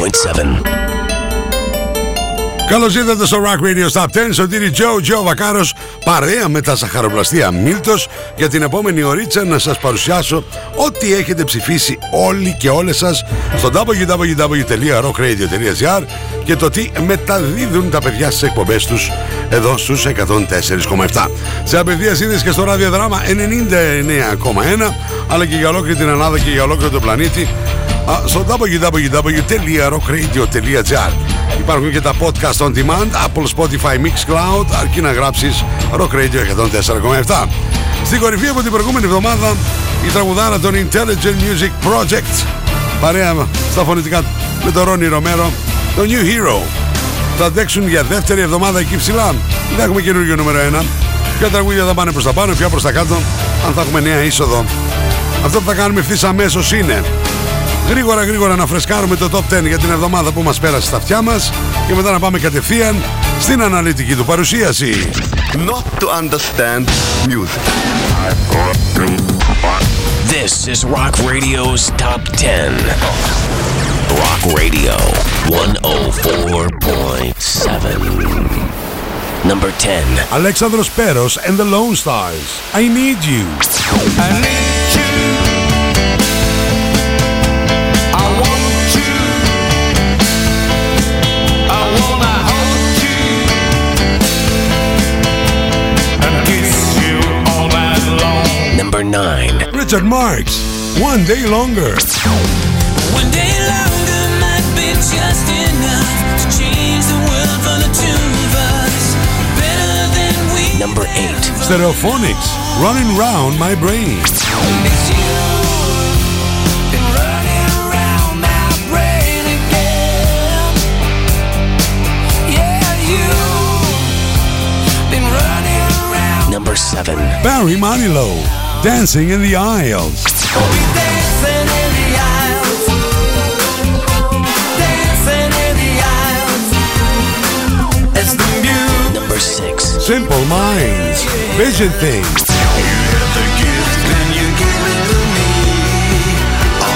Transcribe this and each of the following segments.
104.7. Καλώς ήρθατε στο Rock Radio Stop 10, Σωτήρι Τζο, Τζο Βακάρος, παρέα με τα Ζαχαροπλαστεία Μίλτος. Για την επόμενη ωρίτσα να σας παρουσιάσω ό,τι έχετε ψηφίσει όλοι και όλες σας στο www.rockradio.gr και το τι μεταδίδουν τα παιδιά στις εκπομπές τους εδώ στους 104,7. Σε απευθείας είδες και στο ραδιοδράμα 99,1, αλλά και για ολόκληρη την Ελλάδα και για ολόκληρο τον πλανήτη στο www.rockradio.gr. Υπάρχουν και τα podcast on demand, Apple, Spotify, Mixcloud, αρκεί να γράψεις Rock Radio 104,7. Στην κορυφή από την προηγούμενη εβδομάδα η τραγουδάρα των Intelligent Music Project, παρέα στα φωνητικά με τον Ρόνι Ρομέρο, το New Hero. Θα αντέξουν για δεύτερη εβδομάδα εκεί ψηλά. Δεν έχουμε καινούργιο νούμερο 1. Ποια τραγούδια θα πάνε προς τα πάνω, ποια προς τα κάτω, αν θα έχουμε νέα είσοδο. Αυτό που θα κάνουμε ευθύς αμέσως είναι γρήγορα να φρεσκάρουμε το Top 10 για την εβδομάδα που μας πέρασε στα αυτιά μας και μετά να πάμε κατευθείαν στην αναλυτική του παρουσίαση. Not to understand music. This is Rock Radio's Top 10. Rock Radio 104.7. Number 10. Αλέξανδρος Πέρος and the Lone Stars. I need you. I need you. Number 9. Richard Marx, One Day Longer. One day longer might be just enough to change the world for the two of us. Better than we. Number 8. Stereophonics, Running Round My Brain. It's you and running around my brain again. Yeah, you've been running around. Number 7. Barry Manilow, Dancing in the Aisles. We'll be dancing in the aisles. Dancing in the aisles. It's the music. Number 6. Simple Minds, Vision Things. You have the gift and you give it to me.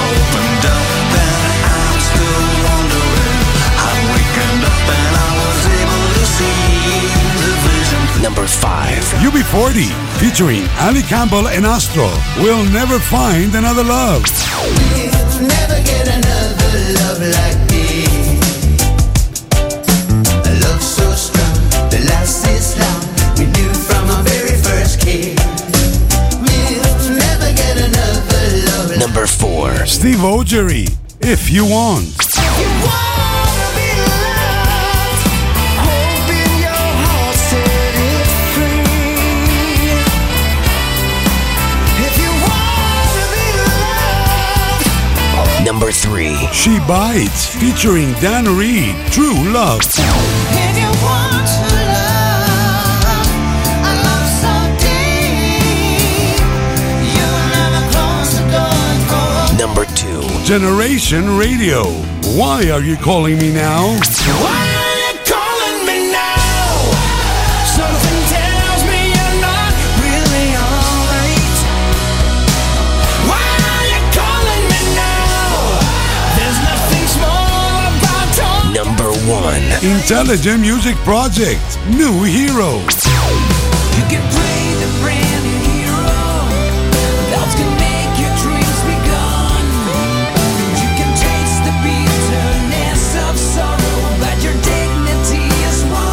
Opened up and I'm still wondering. I wakened up and I was able to see the vision. Number 5. UB40. Featuring Ali Campbell and Astro, We'll Never Find Another Love. You'll never get another love like me. A love so strong, the last is long. We knew from our very first kiss. We'll never get another love like. Number 4. Steve Augeri, If You Want. If you wanna be loved, open your heart, set it free. Number 3. She Bites, featuring Dan Reed, True Love. If you want to love, a love so deep, you'll never close the door for. Number 2. Generation Radio, Why Are You Calling Me Now? Why are you calling me now? Something tells me you're not really alright. Why are you calling me now? Number 1. Intelligent Music Project, New Hero. You can play the brand new hero. Loves can make your dreams be gone. You can taste the bitterness of sorrow, but your dignity is won.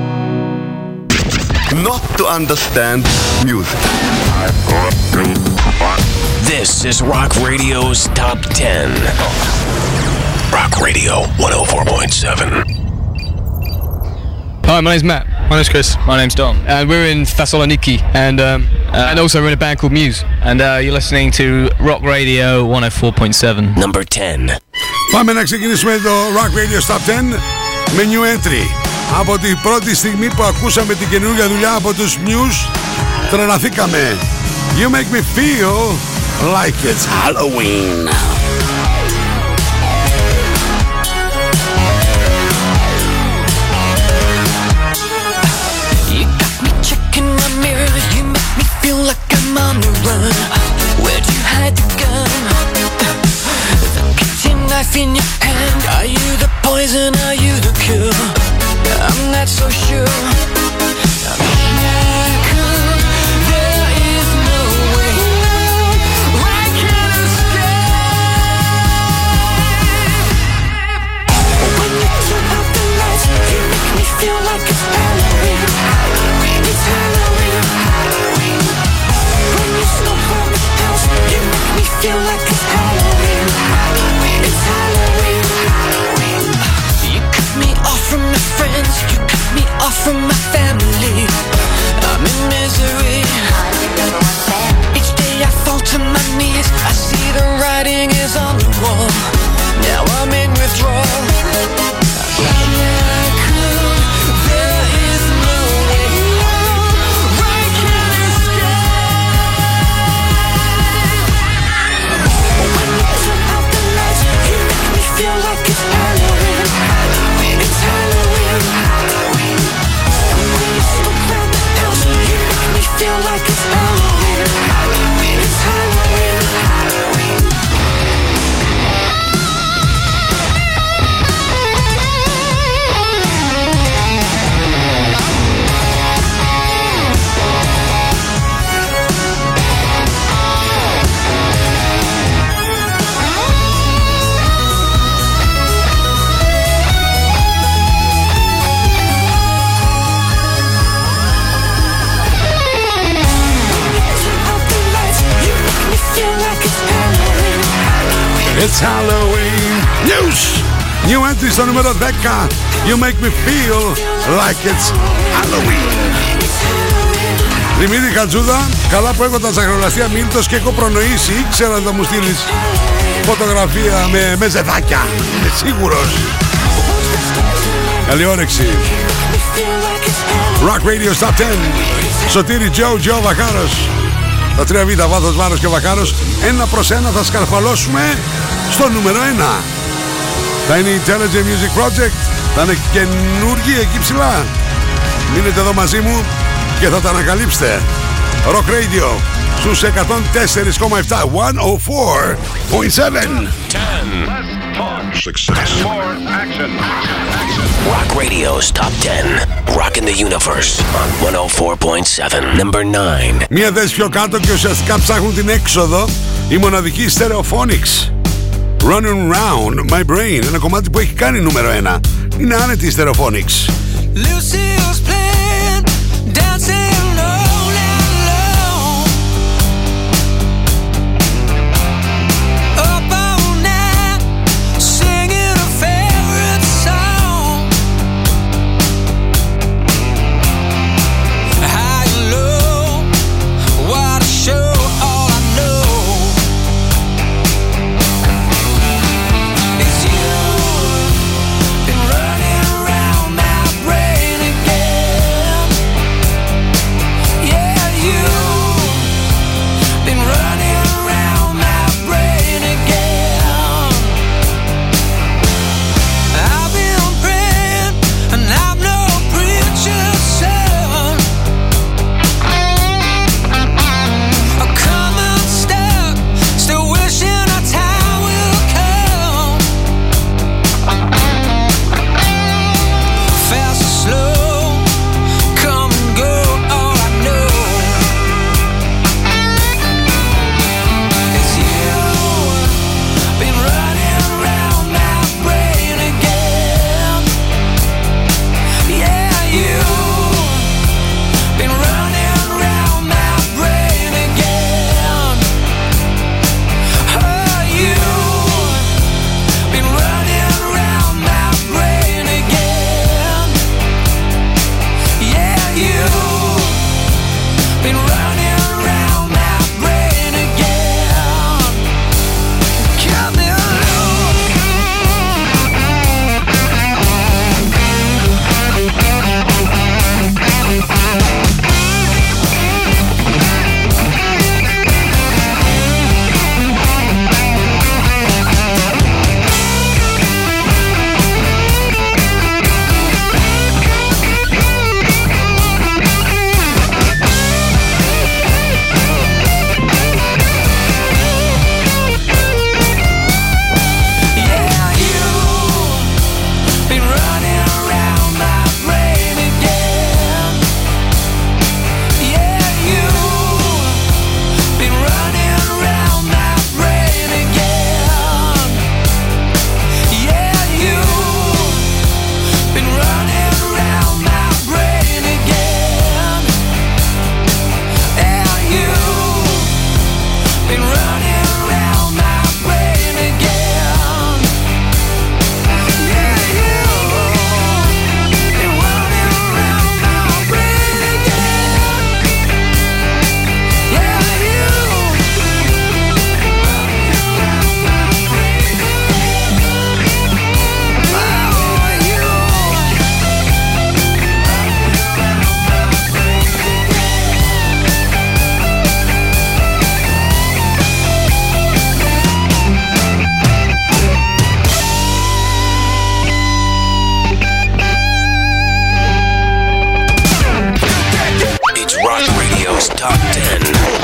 Not to understand music. This is Rock Radio's Top 10. Rock Radio 104.7. Hi, my name's Matt. My name's Chris. My name's Dom. And we're in Thessaloniki, and also we're in a band called Muse. And you're listening to Rock Radio 104.7. Number 10. Πάμε να ξεκινήσουμε το Rock Radio Top 10 με new entry. Από την πρώτη στιγμή που ακούσαμε την καινούργια δουλειά από τους Muse, τρελαθήκαμε. You make me feel like it's Halloween. On the run, where'd you hide the gun? The kitchen knife in your hand. Are you the poison? Are you the cure? I'm not so sure. I mean, I could. There is no way I can escape. When you turn out the lights, you make me feel like it's Halloween. Halloween, it's Halloween. Halloween. Snow from the house, you make me feel like it's Halloween. Halloween, it's Halloween. Halloween. You cut me off from my friends, you cut me off from my family. I'm in misery. Each day I fall to my knees, I see the writing is on the wall. Now I'm in withdrawal. Yeah. Feel like it's Halloween. Halloween, it's Halloween. Halloween. When you smoke around the house, you make me feel like it's Halloween. Halloween, it's Halloween. Halloween. It's Halloween. News. New entry στο νούμερο 10. You make me feel like it's Halloween. Δημήτρη Χατζούδα, καλά που έχω τα Ζαχαροπλαστία Μίλτος και έχω προνοήσει. Ήξερα να μου στείλεις φωτογραφία με ζεδάκια. Είμαι σίγουρος. Καλή όρεξη. Rock Radio Top 10. Σωτήρη Τζο Βακάρος. Τα τρία βήτα, βάθος, βάρος και Βακάρος. Ένα προς ένα θα σκαρφαλώσουμε στο νούμερο 1. Θα είναι η Intelligent Music Project. Θα είναι καινούργοι εκεί ψηλά. Μείνετε εδώ μαζί μου και θα τα ανακαλύψετε. Rock Radio στους 104,7. 104.7. Rock Radio's Top 10. Rock in the Universe on 104.7. Number 9. Μία θέση πιο κάτω και ουσιαστικά ψάχνουν την έξοδο. Η μοναδική Stereophonics. Running round my brain. Ένα κομμάτι που έχει κάνει νούμερο 1. Είναι άνετη η Stereophonics.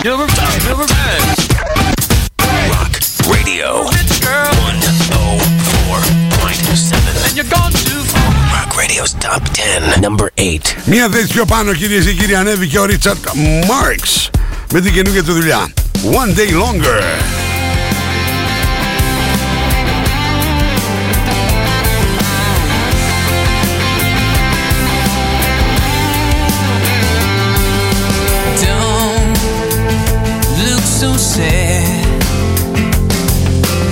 Rock Radio 104.7. And you're gone too far. Rock Radio's Top 10, number 8. Μία θέση πιο πάνω, κυρίες και κύριοι, ανέβηκε και ο Ρίτσαρτ Μάρξ με την καινούργια του δουλειά One Day Longer.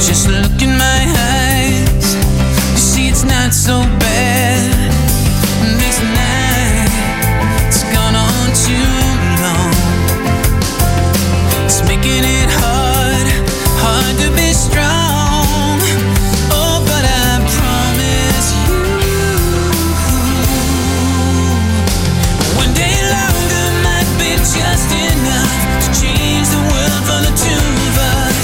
Just look in my eyes, you see it's not so bad. This night's gone on too long. It's making it hard, hard to be strong. Oh, but I promise you, one day longer might be just enough to change the world for the two of us.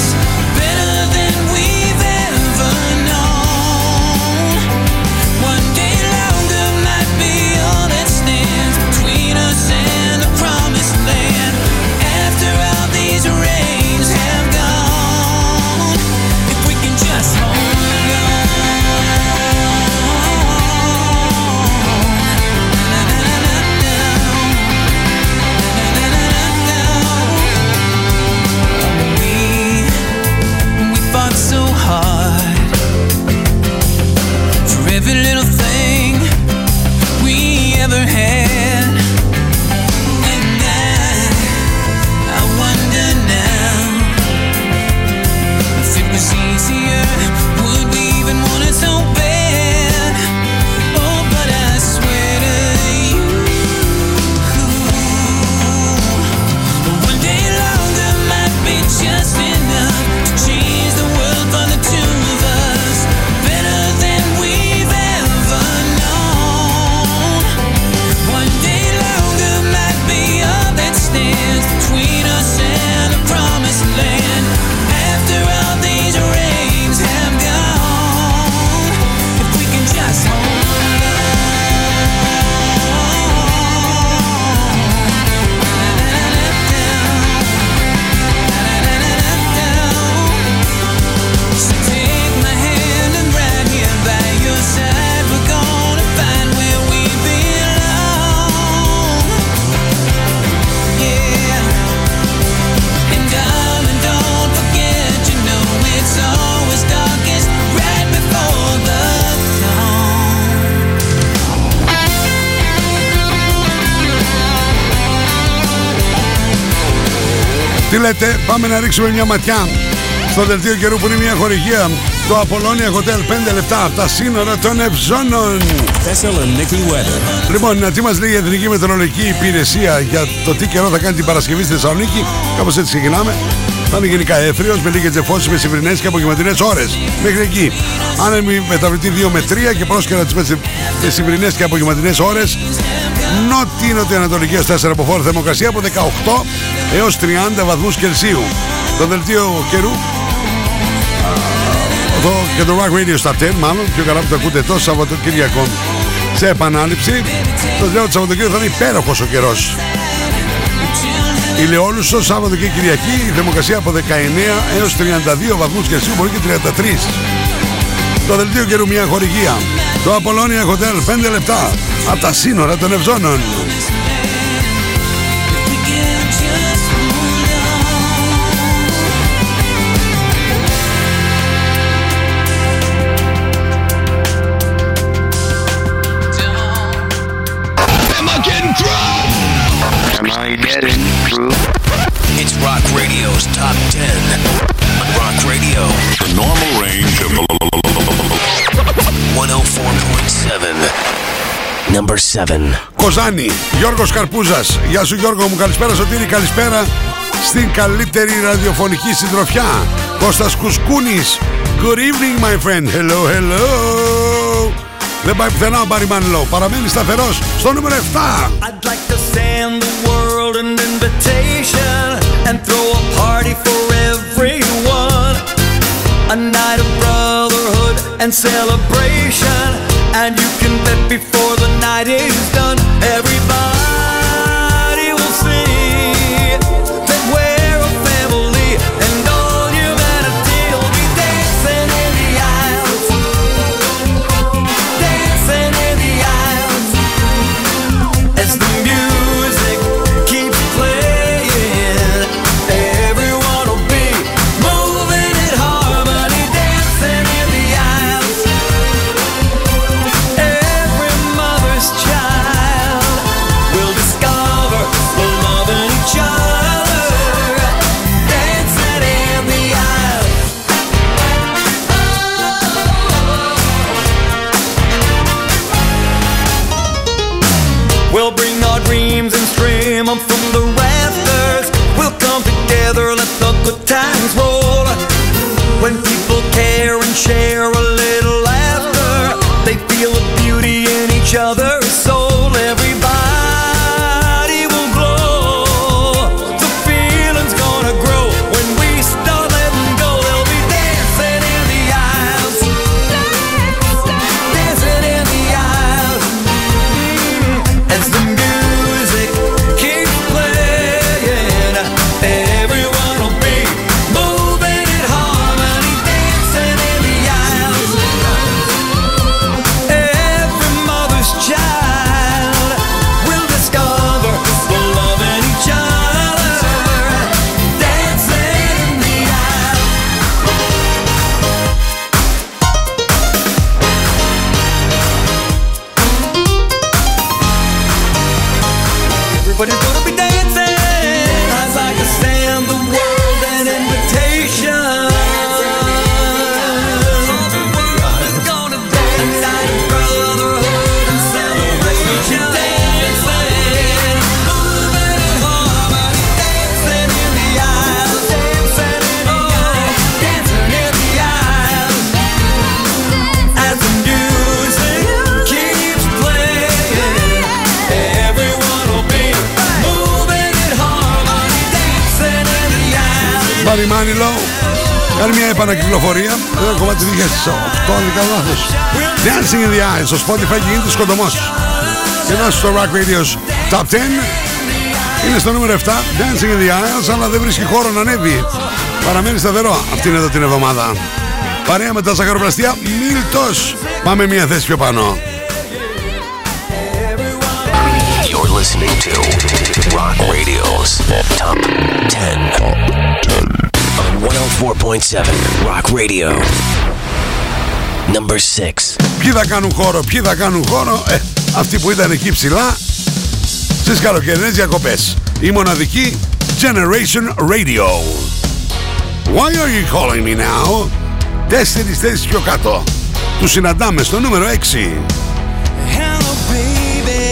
Τι λέτε, πάμε να ρίξουμε μια ματιά στο δελτίο καιρού που είναι μια χορηγία. Το Apollonia Hotel, 5 λεπτά από τα σύνορα των Ευζώνων. Λοιπόν, τι μας λέει η Εθνική Μετεωρολογική Υπηρεσία για το τι καιρό θα κάνει την Παρασκευή στη Θεσσαλονίκη? Κάπως έτσι ξεκινάμε. Θα είναι γενικά έφριος με λίγες ζεστές με σημερινές και απογευματινές ώρες. Μέχρι εκεί. Άνεμη μεταβλητή 2 με 3 και πρόσκαιρα τις σημερινές και απογευματινές ώρες. Νότιο-νοτιοανατολική ως 4 από φόρο, θερμοκρασία από 18 έως 30 βαθμούς Κελσίου. Το δελτίο καιρού και το Rock Radio στα 10, μάλλον πιο καλά που το ακούτε τόσο Σαββατοκύριακο σε επανάληψη. Το λέω ότι Σαββατοκύριακο θα είναι υπέροχος ο καιρός. Ηλαιόλουστο Σάββατο και Κυριακή, η θερμοκρασία από 19 έως 32 βαθμούς Κελσίου, μπορεί και 33. Το δελτίο καιρού μια χορηγία. Το Apollonia Hotel, 5 λεπτά από τα σύνορα των Ευζώνων. It's Rock Radio's Top 10. Rock Radio. The normal range of 104.7. Number 7. Κοζάνη, Γιώργος Καρπούζας. Γεια σου Γιώργο μου, καλησπέρα Σωτήρη, καλησπέρα στην καλύτερη ραδιοφωνική συντροφιά. Κώστας Κουσκούνης. Good evening my friend. Hello, hello. Δεν πάει πουθενά ο Barry Manilow. Παραμένει σταθερός στο νούμερο 7. I'd like to send the world an invitation and throw a party for everyone. A night of brotherhood and celebration. And you can bet before the night is done, everybody will see that we're We'll bring our dreams and stream them from the rafters. We'll come together, let the good times roll. When people care and share a little laughter, they feel the beauty in each other's soul. Everybody will glow. The feeling's gonna grow. When we start letting go, they'll be dancing in the aisles. Dancing in the aisles. As the music keeps playing, everyone will be moving in harmony. Dancing in the aisles. Every mother's child will discover the love in each other. Dancing in the aisles. Everybody's gonna be dancing. I'd like to send the world an invitation. The world is gonna dance. Night of brotherhood and celebration. Dancing, moving in harmony. Dancing in the aisles. Dancing in the aisles. Dancing in the aisles. As the music keeps playing, everyone will be moving in harmony. Dancing in the aisles. Barry Manilow κάνει μια επανακυκλοφορία. Ένα κομμάτι του 2008, αν δεν κάνω λάθος. Dancing in the Eyes στο Spotify και γίνεται σκοτωμός. Και ενώ στο Rock Radio's Top 10 είναι στο νούμερο 7, Dancing in the Eyes, αλλά δεν βρίσκει χώρο να ανέβει. Παραμένει σταθερό αυτήν εδώ την εβδομάδα. Παρέα με τα Ζαχαροπλαστεία Μίλτος. Πάμε μια θέση πιο πάνω. You're listening to Rock Radio's Top 10 on 104.7 Rock Radio. Number 6. Ποιοι θα κάνουν χώρο, αυτοί που ήταν εκεί ψηλά στις καλοκαιρινές διακοπές. Η μοναδική Generation Radio. Why are you calling me now? 4 θέσεις πιο κάτω. Τους συναντάμε στο νούμερο 6. Hello baby,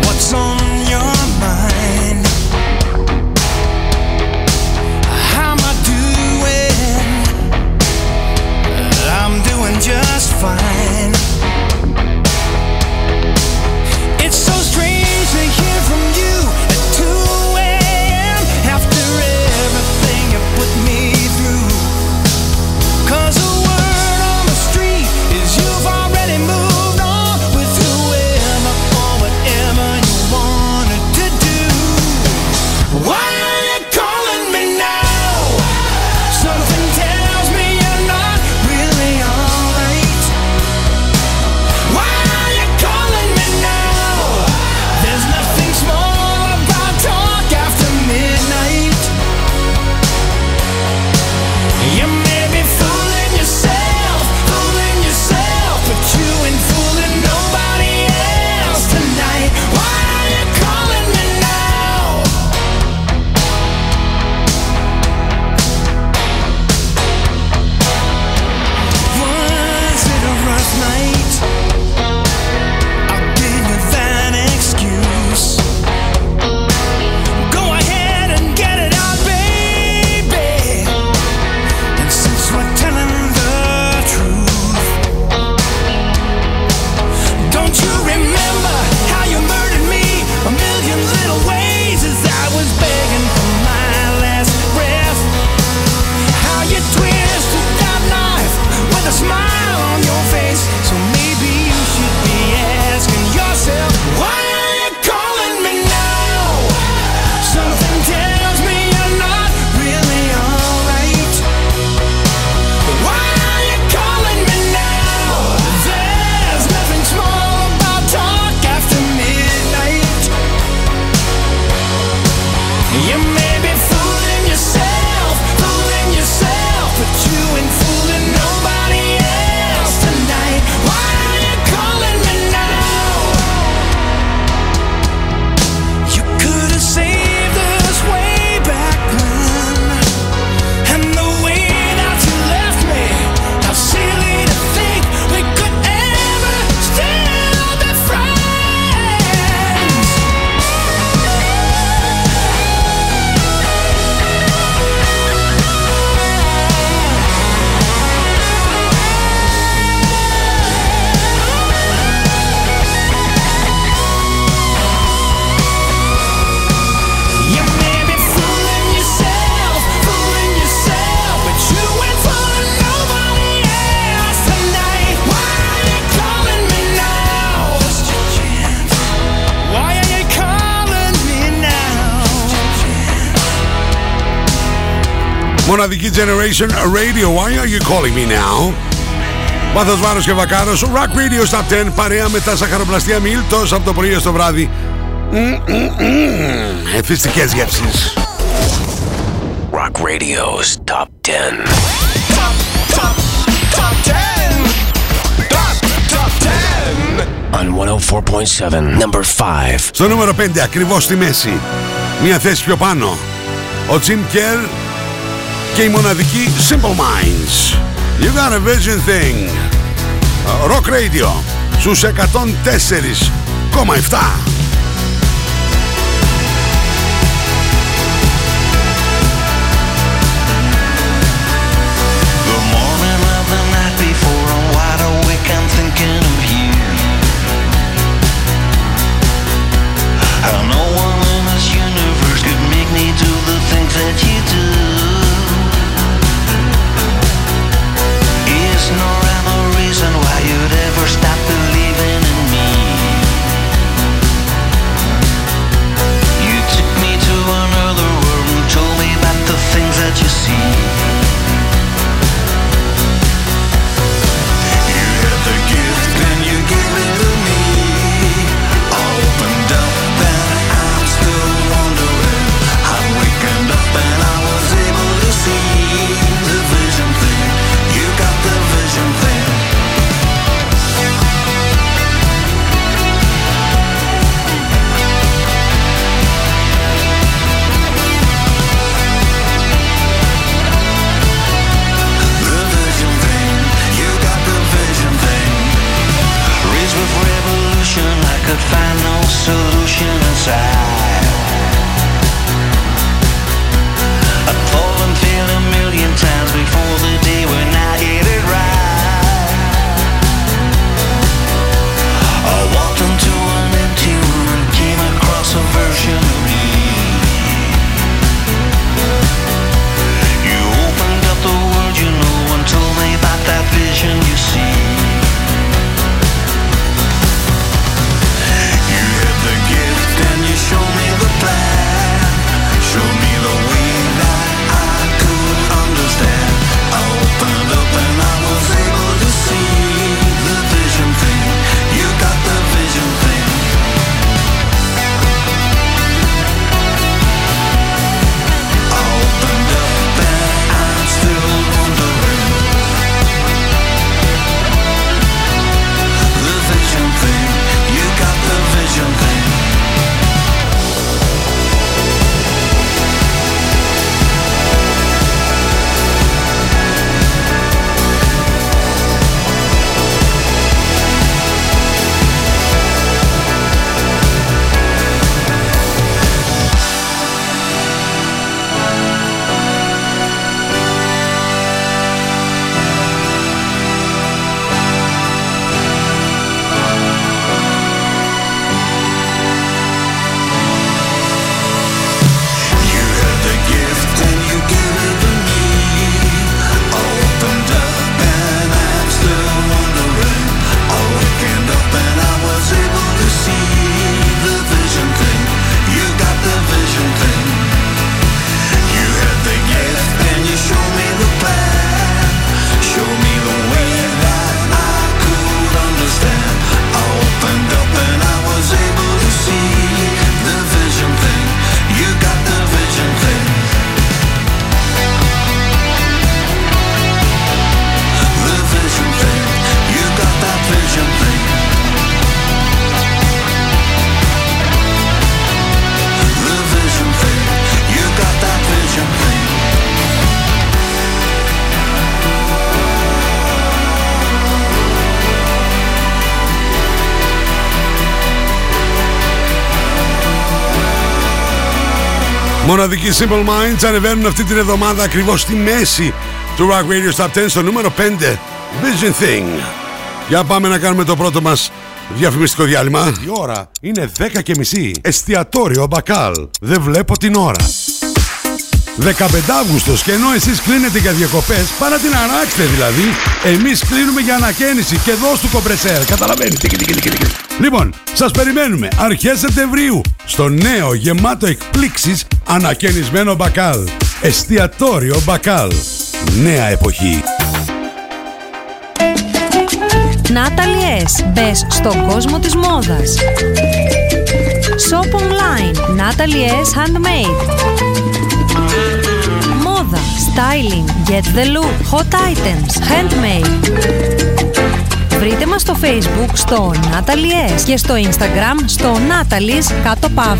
what's on your mind? How am I doing? I'm doing just fine. It's so strange to hear from you at 2 a.m. after everything you put me through. 'Cause the word on the street is you. μοναδική Generation Radio. Why are you calling me now? Βάθος Βάρος και Βακάρος, Rock Radio Stop 10, παρέα με τα Ζαχαροπλαστεία Μίλτος από το πρωί στο βράδυ. Εθιστικές γεύσεις. Rock Radio's Top 10. On 104.7, number 5. Στο νούμερο 5, ακριβώς στη μέση, μια θέση πιο πάνω, ο Jim Kerr και η μοναδική Simple Minds. You got a vision thing. Rock Radio στους 104,7. Μοναδικοί Simple Minds ανεβαίνουν αυτή την εβδομάδα ακριβώς στη μέση του Rock Radio Stop 10 στο νούμερο 5, Vision Thing. Για πάμε να κάνουμε το πρώτο μας διαφημιστικό διάλειμμα. Η ώρα είναι 10:30. Εστιατόριο Μπακάλ. Δεν βλέπω την ώρα. 15 Αύγουστος και ενώ εσείς κλείνετε για διακοπές, παρά την αράξτε δηλαδή, εμείς κλείνουμε για ανακαίνιση και δώσ' του κομπρεσέρ. Καταλαβαίνετε. Λοιπόν, σας περιμένουμε αρχές Σεπτεμβρίου στο νέο γεμάτο εκπλήξεις ανακαινισμένο Μπακάλ. Εστιατόριο Μπακάλ. Νέα εποχή. Natalia S. Μπες στον κόσμο της μόδας. Shop online. Natalia S. Handmade. Μόδα. Styling. Get the look. Hot items. Handmade. Βρείτε μας στο Facebook στο Natalia S. και στο Instagram στο Natalie's _gr.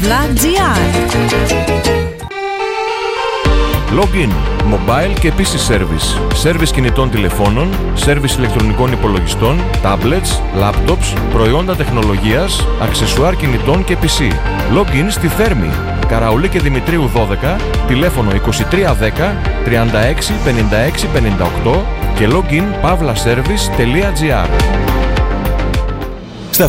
Login, mobile και PC service. Service κινητών τηλεφώνων, service ηλεκτρονικών υπολογιστών, tablets, laptops, προϊόντα τεχνολογίας, αξεσουάρ κινητών και PC. Login στη Θέρμη, Καραουλή και Δημητρίου 12, τηλέφωνο 2310 36 56 58 και login@service.gr. Στα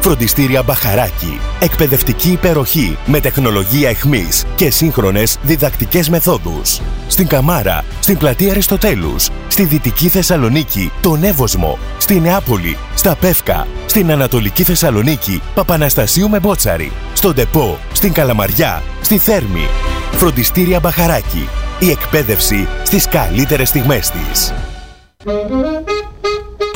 Φροντιστήρια Μπαχαράκι. Εκπαιδευτική υπεροχή με τεχνολογία εχμής και σύγχρονες διδακτικές μεθόδους. Στην Καμάρα, στην πλατεία Αριστοτέλους, στη Δυτική Θεσσαλονίκη, τον Εύοσμο, στη Νεάπολη, στα Πεύκα, στην Ανατολική Θεσσαλονίκη, Παπαναστασίου με Μπότσαρη, στον Ντεπό, στην Καλαμαριά, στη Θέρμη. Φροντιστήρια Μπαχαράκι. Η εκπαίδευση στις καλύτερες στιγμές της.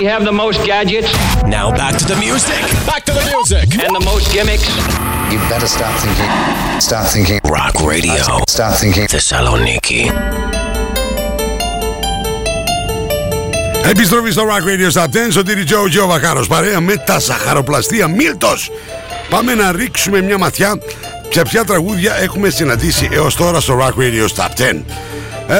We have the most gadgets. Now back to the music. Back to the music. And the most gimmicks. You better start thinking. Start thinking. Rock radio. Start thinking. Thessaloniki. Επιστροφή στο Rock Radio Stop 10. Σωτήρι Τζο, Τζο Βακάρο. Παρέα με τα Ζαχαροπλαστεία Μίλτος. Πάμε να ρίξουμε μια ματιά σε ποια τραγούδια έχουμε συναντήσει έως τώρα στο Rock Radio Stop 10.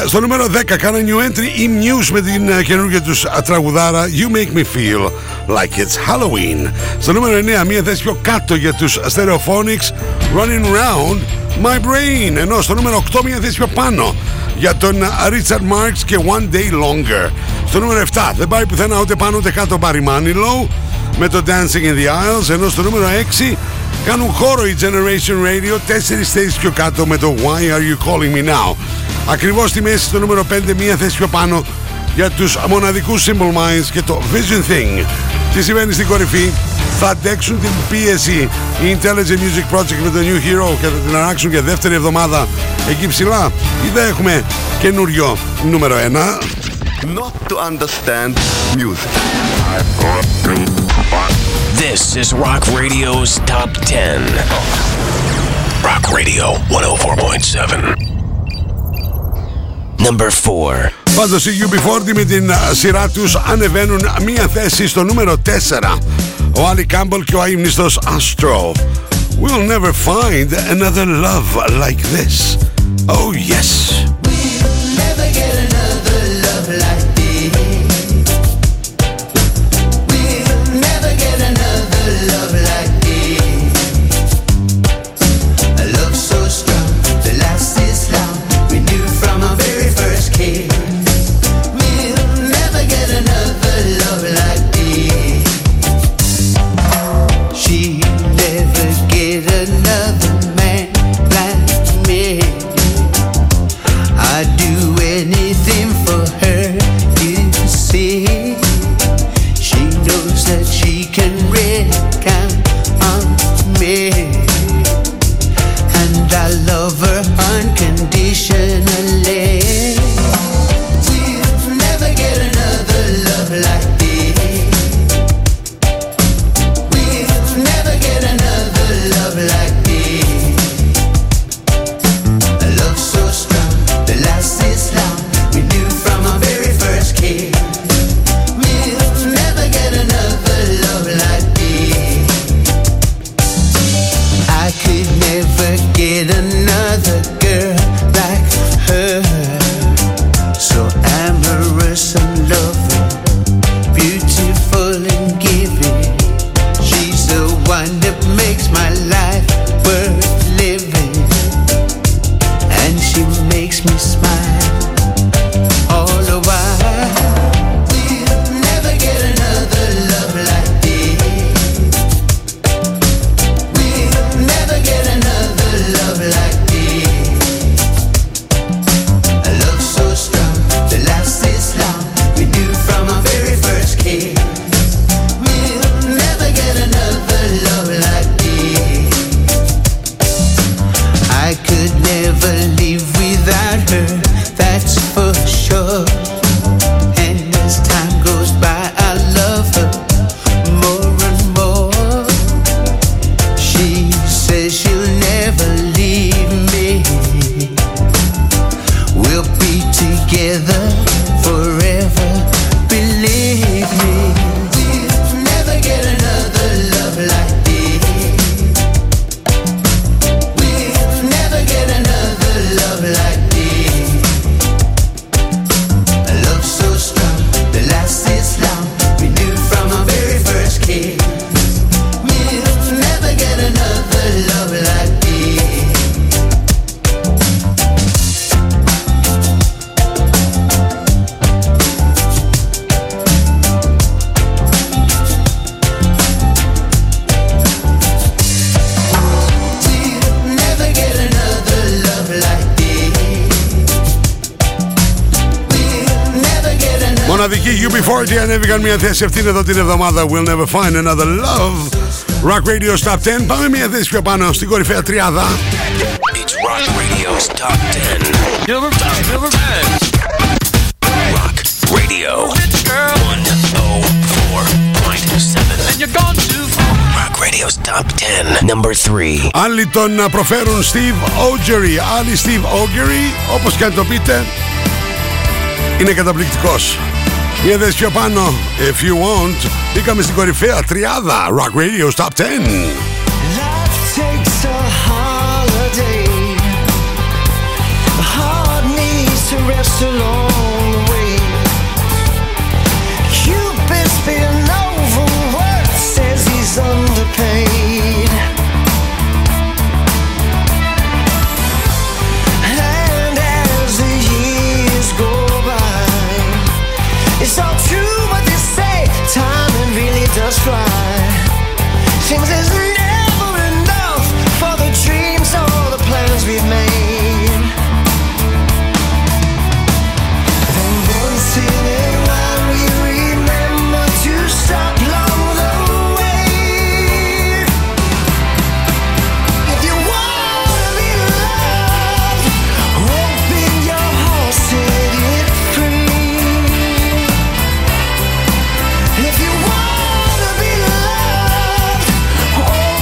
Στο νούμερο 10 κάνα new entry η Muse με την καινούργια τους τραγουδάρα You Make Me Feel Like It's Halloween. Στο νούμερο 9 μία θέση πιο κάτω για τους Stereophonics Running Round My Brain, ενώ στο νούμερο 8 μία θέση πιο πάνω για τον Richard Marx και One Day Longer. Στο νούμερο 7 δεν πάει πουθενά ούτε πάνω ούτε κάτω Barry Manilow με το Dancing in the Aisles, ενώ στο νούμερο 6 κάνουν χώρο η Generation Radio 4 θέσεις πιο κάτω με το Why Are You Calling Me Now. Ακριβώς στη μέση στο νούμερο 5 μία θέση πιο πάνω για τους μοναδικούς Simple Minds και το Vision Thing. Τι συμβαίνει στην κορυφή? Θα αντέξουν την πίεση η Intelligent Music Project με το New Hero και θα την αράξουν για δεύτερη εβδομάδα εκεί ψηλά ή θα έχουμε καινούριο νούμερο 1? Not to understand music. This is Rock Radio's Top 10. Rock Radio 104.7. Number 4. Πάντως οι UB40 με την σειρά τους ανεβαίνουν μία θέση στο νούμερο 4. Ο Ali Campbell και ο αείμνηστος Astro. We'll never find another love like this. Oh yes. We'll never get another love like this. We'll never get another love like this. A love so strong, the last is long. We knew from our very first kiss. We'll never get another love like this. She'll never get another man like me. together forever, believe me, we'll never get another love like this, we'll never get another love like this, a love so strong that lasts this long, we knew from our very first kiss, we'll never get another love like this. Μοναδικοί UB40 ανέβηκαν μια θέση αυτήν εδώ την εβδομάδα. We'll never find another love. Rock Radio's Top 10. Πάμε μια θέση πιο πάνω στην κορυφαία τριάδα. It's Rock Radio's Top 10. Rock Radio 104.7. Rock Radio's Top 10. Number 3. Άλλοι τον προφέρουν Steve Augeri. Άλλοι Steve Augeri. Όπως και αν το πείτε, είναι καταπληκτικός. Μια δες πιο πάνω, if you want, μπήκαμε στην κορυφαία τριάδα, Rock Radio's Top 10. Seems there's never enough for the dreams or the plans we've made. And once in a while we remember to stop along the way. If you wanna be loved, open your heart, set it free. If you wanna be loved, oh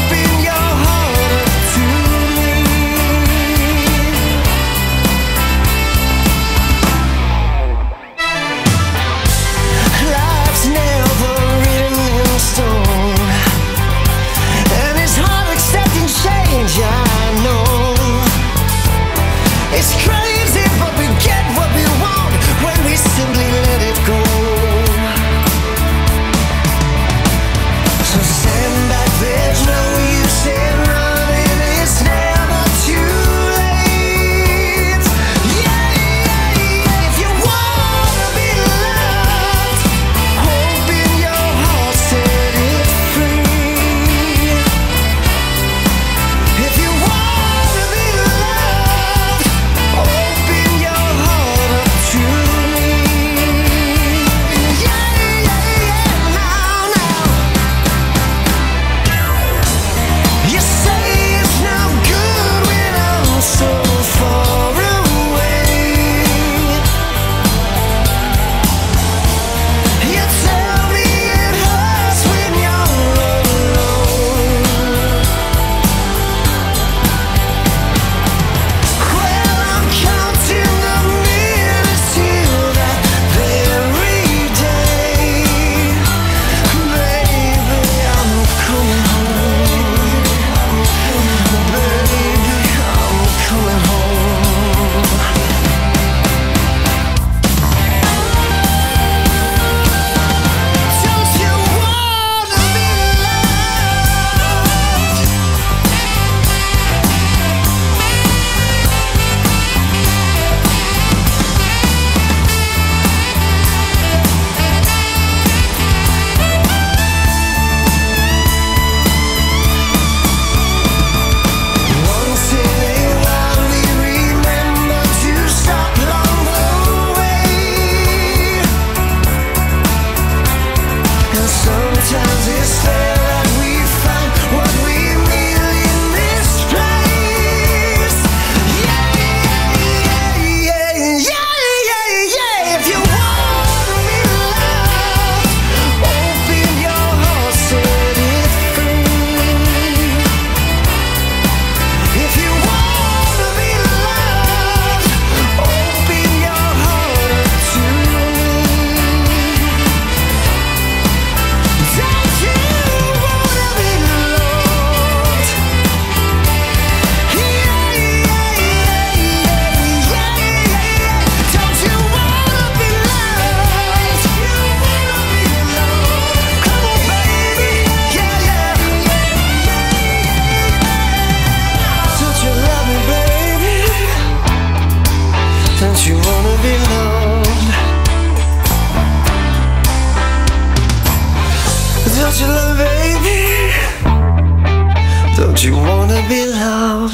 belong.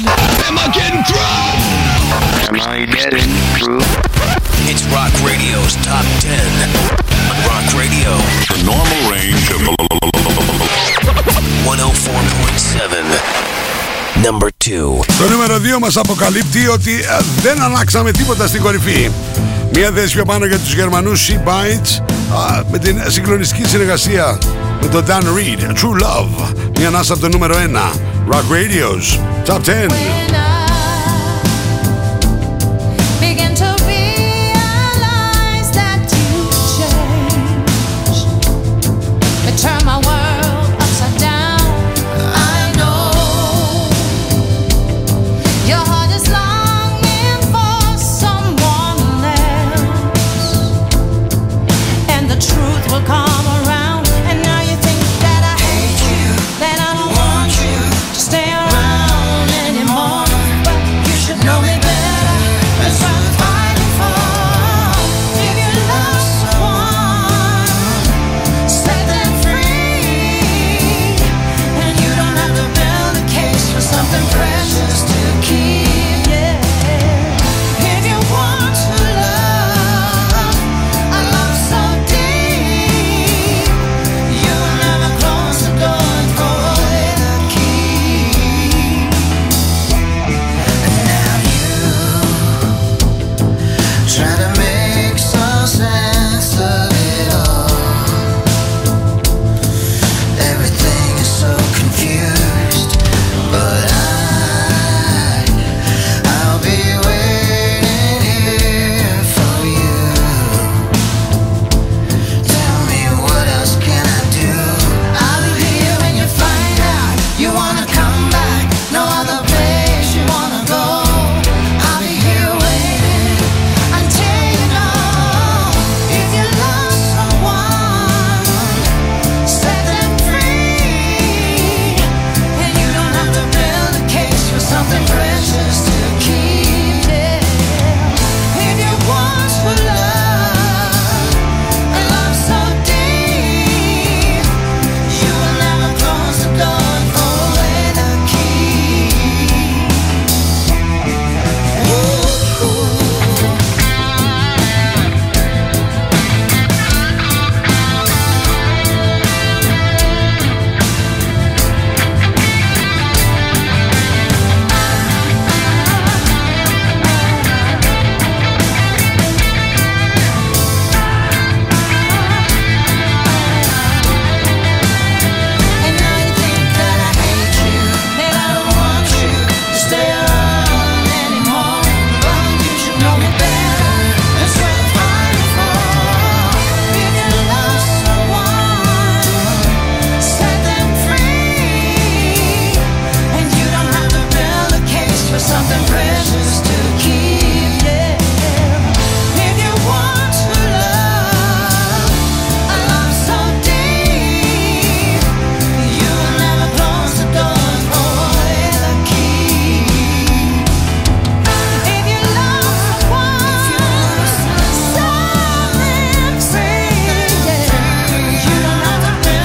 Am I getting through? Am I getting through? It's Rock Radio's Top 10. Rock Radio. The normal range of 104.7. Number 2. Το νούμερο 2 μας αποκαλύπτει ότι δεν αλλάξαμε τίποτα στην κορυφή. Μια δέσπια πάνω για τους Γερμανούς She Bites με την συγκλονιστική συνεργασία με τον Dan Reed, True Love. Μια ανάσα από το νούμερο 1. Rock Radio's Top 10.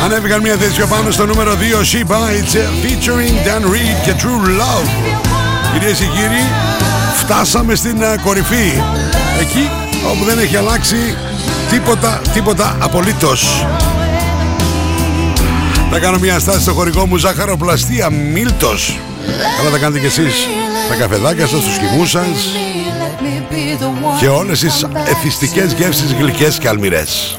Ανέβηκαν μια θέση πάνω στο νούμερο 2, She Bites, featuring Dan Reed και True Love. Κυρίες και κύριοι, φτάσαμε στην κορυφή. Εκεί όπου δεν έχει αλλάξει τίποτα απολύτως. Θα κάνω μια στάση στο χορηγό μου, Ζαχαροπλαστία Μίλτος. Καλά τα κάνετε κι εσείς. Τα καφεδάκια σας, τους χυμούς σας και όλες τις εθιστικές γεύσεις γλυκές και αλμυρές.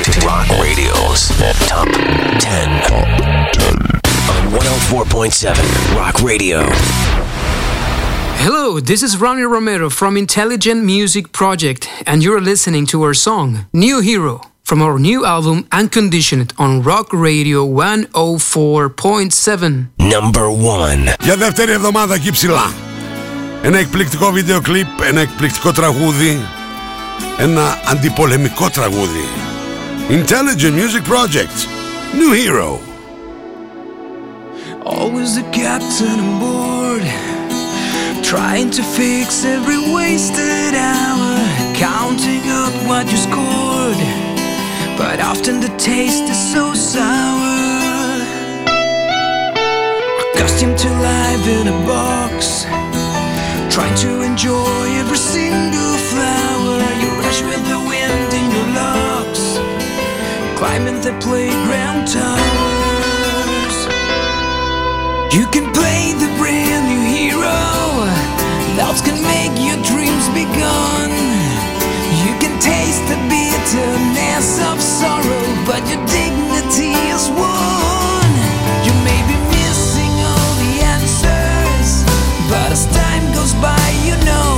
Rock Radio's Top 10 on 104.7 Rock Radio. Hello, this is Roni Romero from Intelligent Music Project, and you're listening to our song, New Hero. from our new album Unconditioned on Rock Radio 104.7. Number 1. Για δεύτερη εβδομάδα εκεί ψηλά. Ένα εκπληκτικό βίντεο κλιπ, ένα εκπληκτικό τραγούδι, ένα αντιπολεμικό τραγούδι. Intelligent Music Project, New Hero. Always the captain on board, trying to fix every wasted hour, counting up what you scored, but often the taste is so sour. Accustomed to live in a box, trying to enjoy every single flower. You rush with the wind in your locks, climbing the playground towers. You can play the brand new hero, doubts can make your dreams be gone. You can taste the bitterness of sorrow, but your dignity is won. You may be missing all the answers, but as time goes by you know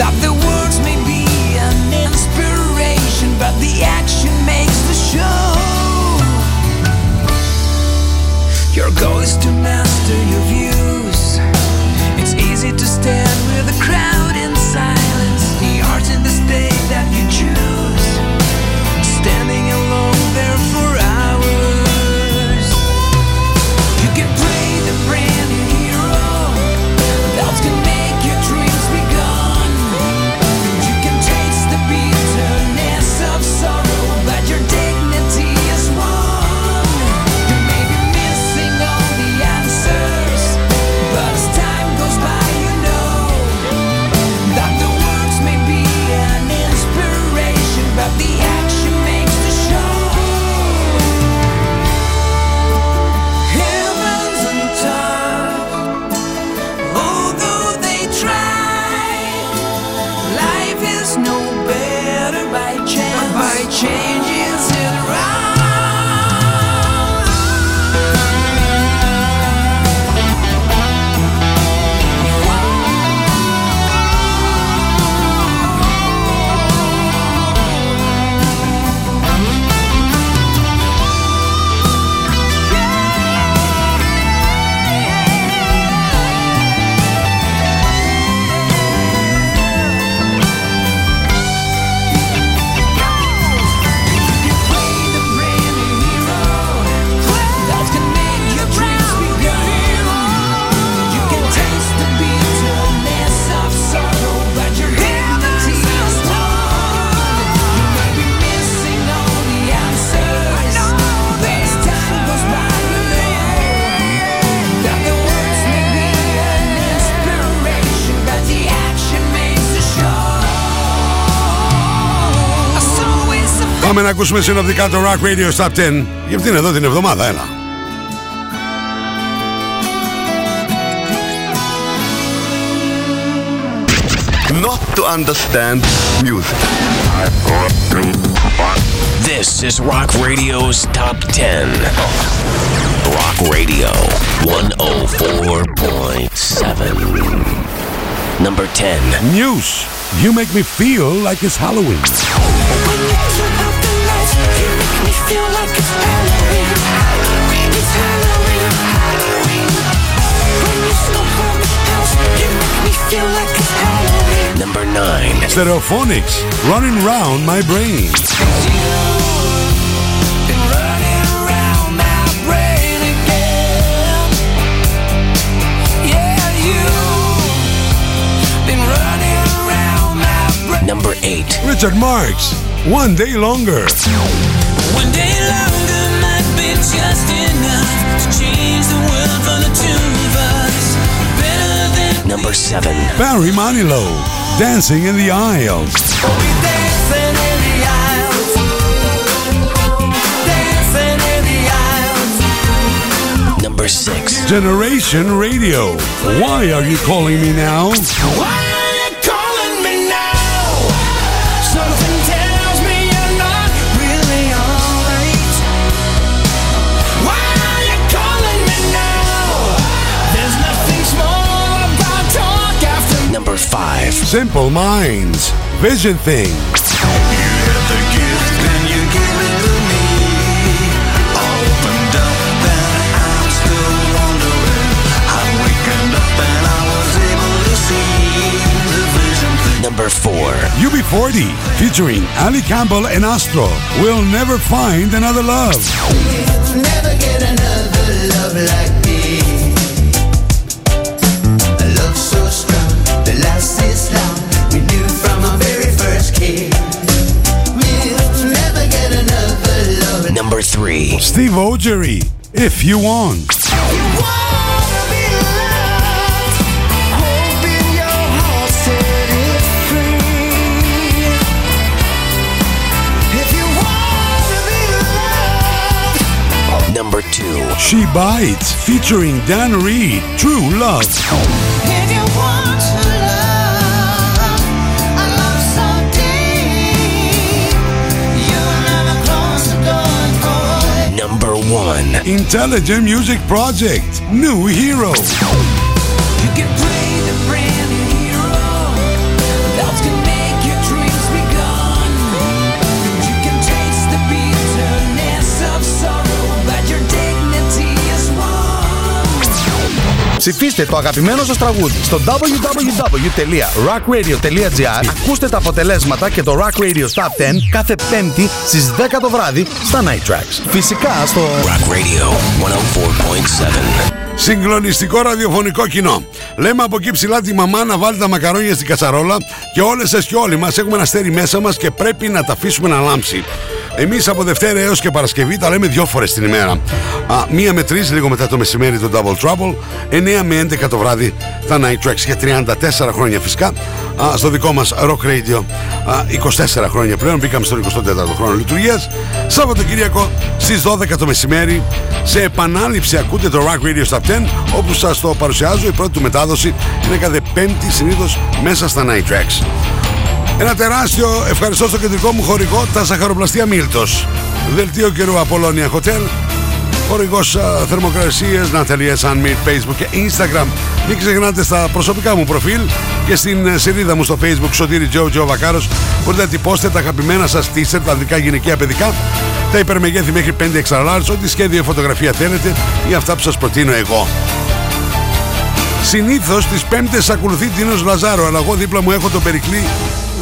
that the words may be an inspiration, but the action makes the show. Your goal is to master your views. It's easy to stand with the crowd in silence, the art in the state that you choose, standing alone there for hours. You can play the brand new hero, doubts can make your dreams be gone. You can taste the bitterness of sorrow, but your dignity is won. You may be missing all the answers, but as time goes by you know that the words may be an inspiration, but the action makes the show. Heaven's on top, although they try. Life is no better by chance, but by changes it around. Πάμε να ακούσουμε συνοπτικά το Rock Radio Top 10 για αυτήν εδώ την εβδομάδα, έλα. Not to understand music. This is Rock Radio's Top 10. Rock Radio 104.7. Number 10. Muse, You Make Me Feel Like It's Halloween. You feel like it's Halloween, Halloween, it's Halloween, Halloween. When you stop from the house, you make me feel like it's Halloween. Number 9. Stereophonics, Running Round My Brain. It's you, been running around my brain again. Yeah, you, been running around my brain. Number 8. Richard Marx, One Day Longer. One day longer might be just enough to change the world for the two of us. Better than. Number 7. Barry Manilow, Dancing in the Aisles. Oh, we dancing in the aisles, dancing in the aisles. Number 6. Generation Radio, Why Are You Calling Me Now? Why are you calling me now? Something tells me you're not really on. Number 5. Simple Minds, Vision Things. UB40, featuring Ali Campbell and Astro. We'll never find another love. We'll never get another love like this. A love so strong, that lasts this long. We knew from our very first kiss. We'll never get another love. Number 3, Steve Augeri, If You Want. Number 2, She Bites, featuring Dan Reed, True Love. If you want to love, a love so deep, you'll never close the door for. Number 1, Intelligent Music Project, New Hero. You can play the brand new hero, love's gonna make your dreams be gone. You can taste the bitterness of sorrow. Ψηφίστε το αγαπημένο σας τραγούδι στο www.rockradio.gr. Ακούστε τα αποτελέσματα και το Rock Radio Top 10 κάθε Πέμπτη στις 10 το βράδυ στα Night Tracks. Φυσικά στο Rock Radio 104.7. Συγκλονιστικό ραδιοφωνικό κοινό. Λέμε από εκεί ψηλά τη μαμά να βάλει τα μακαρόνια στην κατσαρόλα και όλες σας και όλοι μας έχουμε ένα αστέρι μέσα μας και πρέπει να τα αφήσουμε να λάμψει. Εμείς από Δευτέρα έως και Παρασκευή τα λέμε 2 φορές την ημέρα. 1 με 3, λίγο μετά το μεσημέρι το Double Trouble, 9 με 11 το βράδυ τα Night Tracks για 34 χρόνια φυσικά. Στο δικό μας Rock Radio 24 χρόνια πλέον, μπήκαμε στον 24ο χρόνο λειτουργίας. Σαββατοκύριακο στις 12 το μεσημέρι σε επανάληψη ακούτε το Rock Radio Stop 10, όπου σας το παρουσιάζω. Η πρώτη του μετάδοση είναι κάθε Πέμπτη συνήθως μέσα στα Night Tracks. Ένα τεράστιο ευχαριστώ στο κεντρικό μου χορηγό, τα Ζαχαροπλαστία Μίλτος. Δελτίο καιρού Apollonia Hotel. Χορηγός θερμοκρασίες, Natalia, Sunmade, Facebook και Instagram. Μην ξεχνάτε στα προσωπικά μου προφίλ και στην σελίδα μου στο Facebook, Σωτήρη Τζο Βακάρος, μπορείτε να τυπώσετε τα αγαπημένα σας t-shirt, ανδρικά, γυναικεία, παιδικά, τα υπερμεγέθη μέχρι 5 extra large, ό,τι σχέδιο φωτογραφία θέλετε ή αυτά που σας προτείνω εγώ. Συνήθως τις Πέμπτες ακολουθεί Τίνος Λάζαρο, αλλά εγώ δίπλα μου έχω τον Περικλή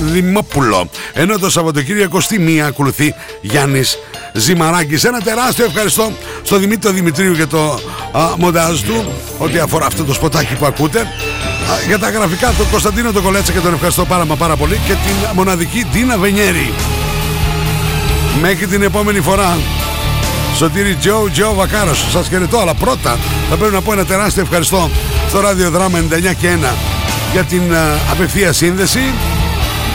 Δημόπουλο. Ενώ το Σαββατοκύριακο στη 1 ακολουθεί Γιάννης Ζημαράκης. Ένα τεράστιο ευχαριστώ στον Δημήτρη Δημητρίου για το μοντάζ του, ό,τι αφορά αυτό το σποτάκι που ακούτε. Για τα γραφικά του Κωνσταντίνο τον Κολέτσα και τον ευχαριστώ πάρα πολύ. Και την μοναδική Ντίνα Βενιέρη. Μέχρι την επόμενη φορά. Σωτήρη Τζο Βακάρος, σας χαιρετώ, αλλά πρώτα θα πρέπει να πω ένα τεράστιο ευχαριστώ στο ραδιοδράμα 99 και 1 για την απευθεία σύνδεση.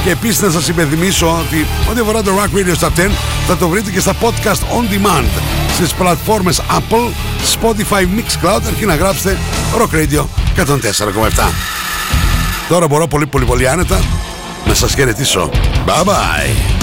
Και επίσης να σας υπενθυμίσω ότι ό,τι αφορά το Rock Radio Stop 10 θα το βρείτε και στα podcast on demand στις πλατφόρμες Apple, Spotify, Mixcloud, αρκεί να γράψετε Rock Radio 104,7. Τώρα μπορώ πολύ άνετα να σας χαιρετήσω. Bye bye.